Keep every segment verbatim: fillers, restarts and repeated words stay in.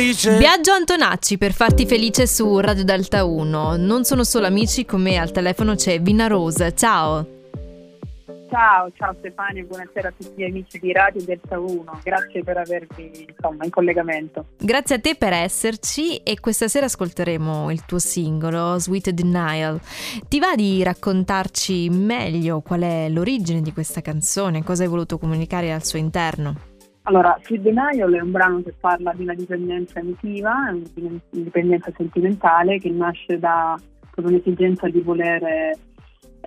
felice. Biagio Antonacci per Farti Felice su Radio Delta uno. Non sono solo amici, con me al telefono c'è Vina Rosa. Ciao. Ciao, ciao Stefania, buonasera a tutti gli amici di Radio Delta uno, grazie per avermi insomma in collegamento. Grazie a te per esserci, e questa sera ascolteremo il tuo singolo Sweet Denial. Ti va di raccontarci meglio qual è l'origine di questa canzone, cosa hai voluto comunicare al suo interno? Allora, Sweet Denial è un brano che parla di una dipendenza emotiva, una dipendenza sentimentale che nasce da un'esigenza di volere...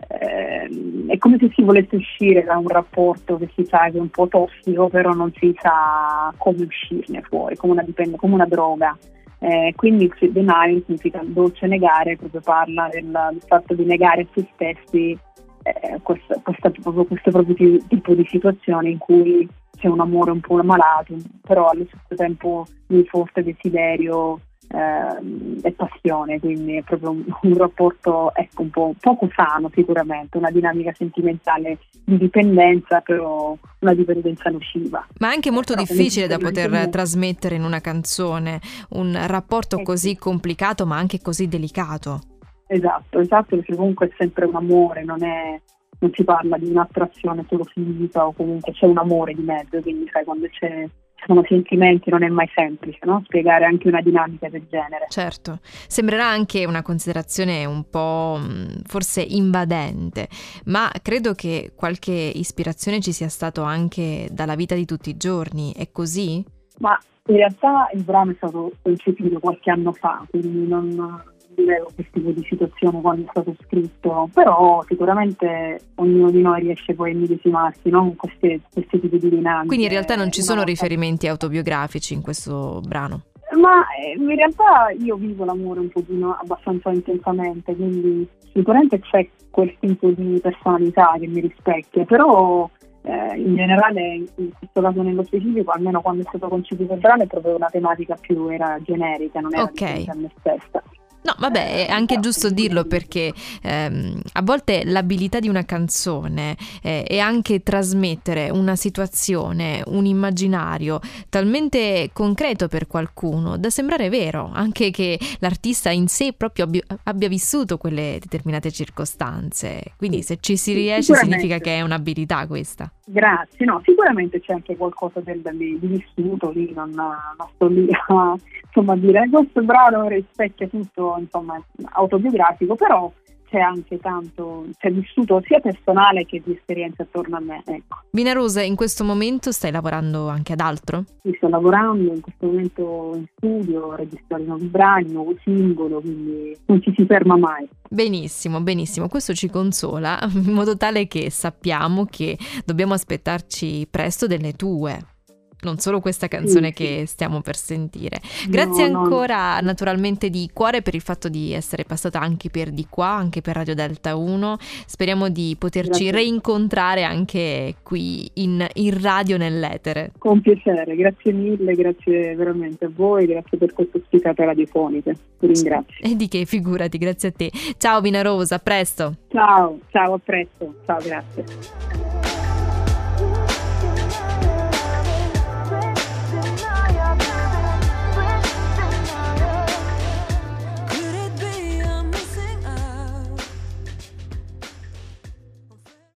Eh, è come se si volesse uscire da un rapporto che si sa che è un po' tossico, però non si sa come uscirne fuori, come una, dipende, come una droga. Eh, quindi il denial significa dolce negare, proprio parla del, del fatto di negare a se stessi eh, questo, questo, proprio, questo proprio tipo di situazione in cui c'è un amore un po' malato, però allo stesso tempo un forte desiderio e passione, quindi è proprio un, un rapporto ecco un po' poco sano sicuramente, una dinamica sentimentale di dipendenza, però una dipendenza nociva. Ma anche molto però difficile da poter trasmettere in una canzone, un rapporto eh, così sì. complicato ma anche così delicato. Esatto, esatto, perché comunque è sempre un amore, non è non si parla di un'attrazione solo fisica, o comunque c'è un amore di mezzo, quindi sai quando c'è sono sentimenti non è mai semplice, no? Spiegare anche una dinamica del genere. Certo, sembrerà anche una considerazione un po' forse invadente, ma credo che qualche ispirazione ci sia stato anche dalla vita di tutti i giorni, è così? Ma in realtà il brano è stato concepito qualche anno fa, quindi non vivevo questo tipo di situazione quando è stato scritto, però sicuramente ognuno di noi riesce poi a medesimarsi, no? Con queste, queste tipi di dinamiche. Quindi in realtà non ci sono volta. riferimenti autobiografici in questo brano? Ma in realtà io vivo l'amore un pochino abbastanza intensamente, quindi sicuramente c'è quel tipo di personalità che mi rispecchia, però eh, in generale, in questo caso nello specifico, almeno quando è stato concepito il brano, è proprio una tematica più era generica, non era okay. a me stessa. No, vabbè, è anche giusto dirlo perché ehm, a volte l'abilità di una canzone eh, è anche trasmettere una situazione, un immaginario talmente concreto per qualcuno da sembrare vero, anche che l'artista in sé proprio abbia, abbia vissuto quelle determinate circostanze. Quindi se ci si riesce significa che è un'abilità questa. Grazie, no, sicuramente c'è anche qualcosa del, di vissuto lì, non, non sto lì a insomma, dire questo brano rispecchia tutto, insomma, autobiografico, però c'è anche tanto, c'è vissuto sia personale che di esperienze attorno a me, ecco. Vina Rosa, in questo momento stai lavorando anche ad altro? Sì, sto lavorando in questo momento in studio, registro di nuovi brani, nuovo singolo, quindi non ci si ferma mai. Benissimo, benissimo, questo ci consola, in modo tale che sappiamo che dobbiamo aspettarci presto delle tue, non solo questa canzone sì, che sì. stiamo per sentire. Grazie no, ancora no. naturalmente di cuore per il fatto di essere passata anche per di qua, anche per Radio Delta uno. Speriamo di poterci grazie. reincontrare anche qui in, in radio, nell'etere. Con piacere, grazie mille, grazie veramente a voi, grazie per questa ospitata radiofonica, ti ringrazio. E di che, figurati, grazie a te. Ciao Vina Rosa, a presto. Ciao, ciao, a presto, ciao, grazie.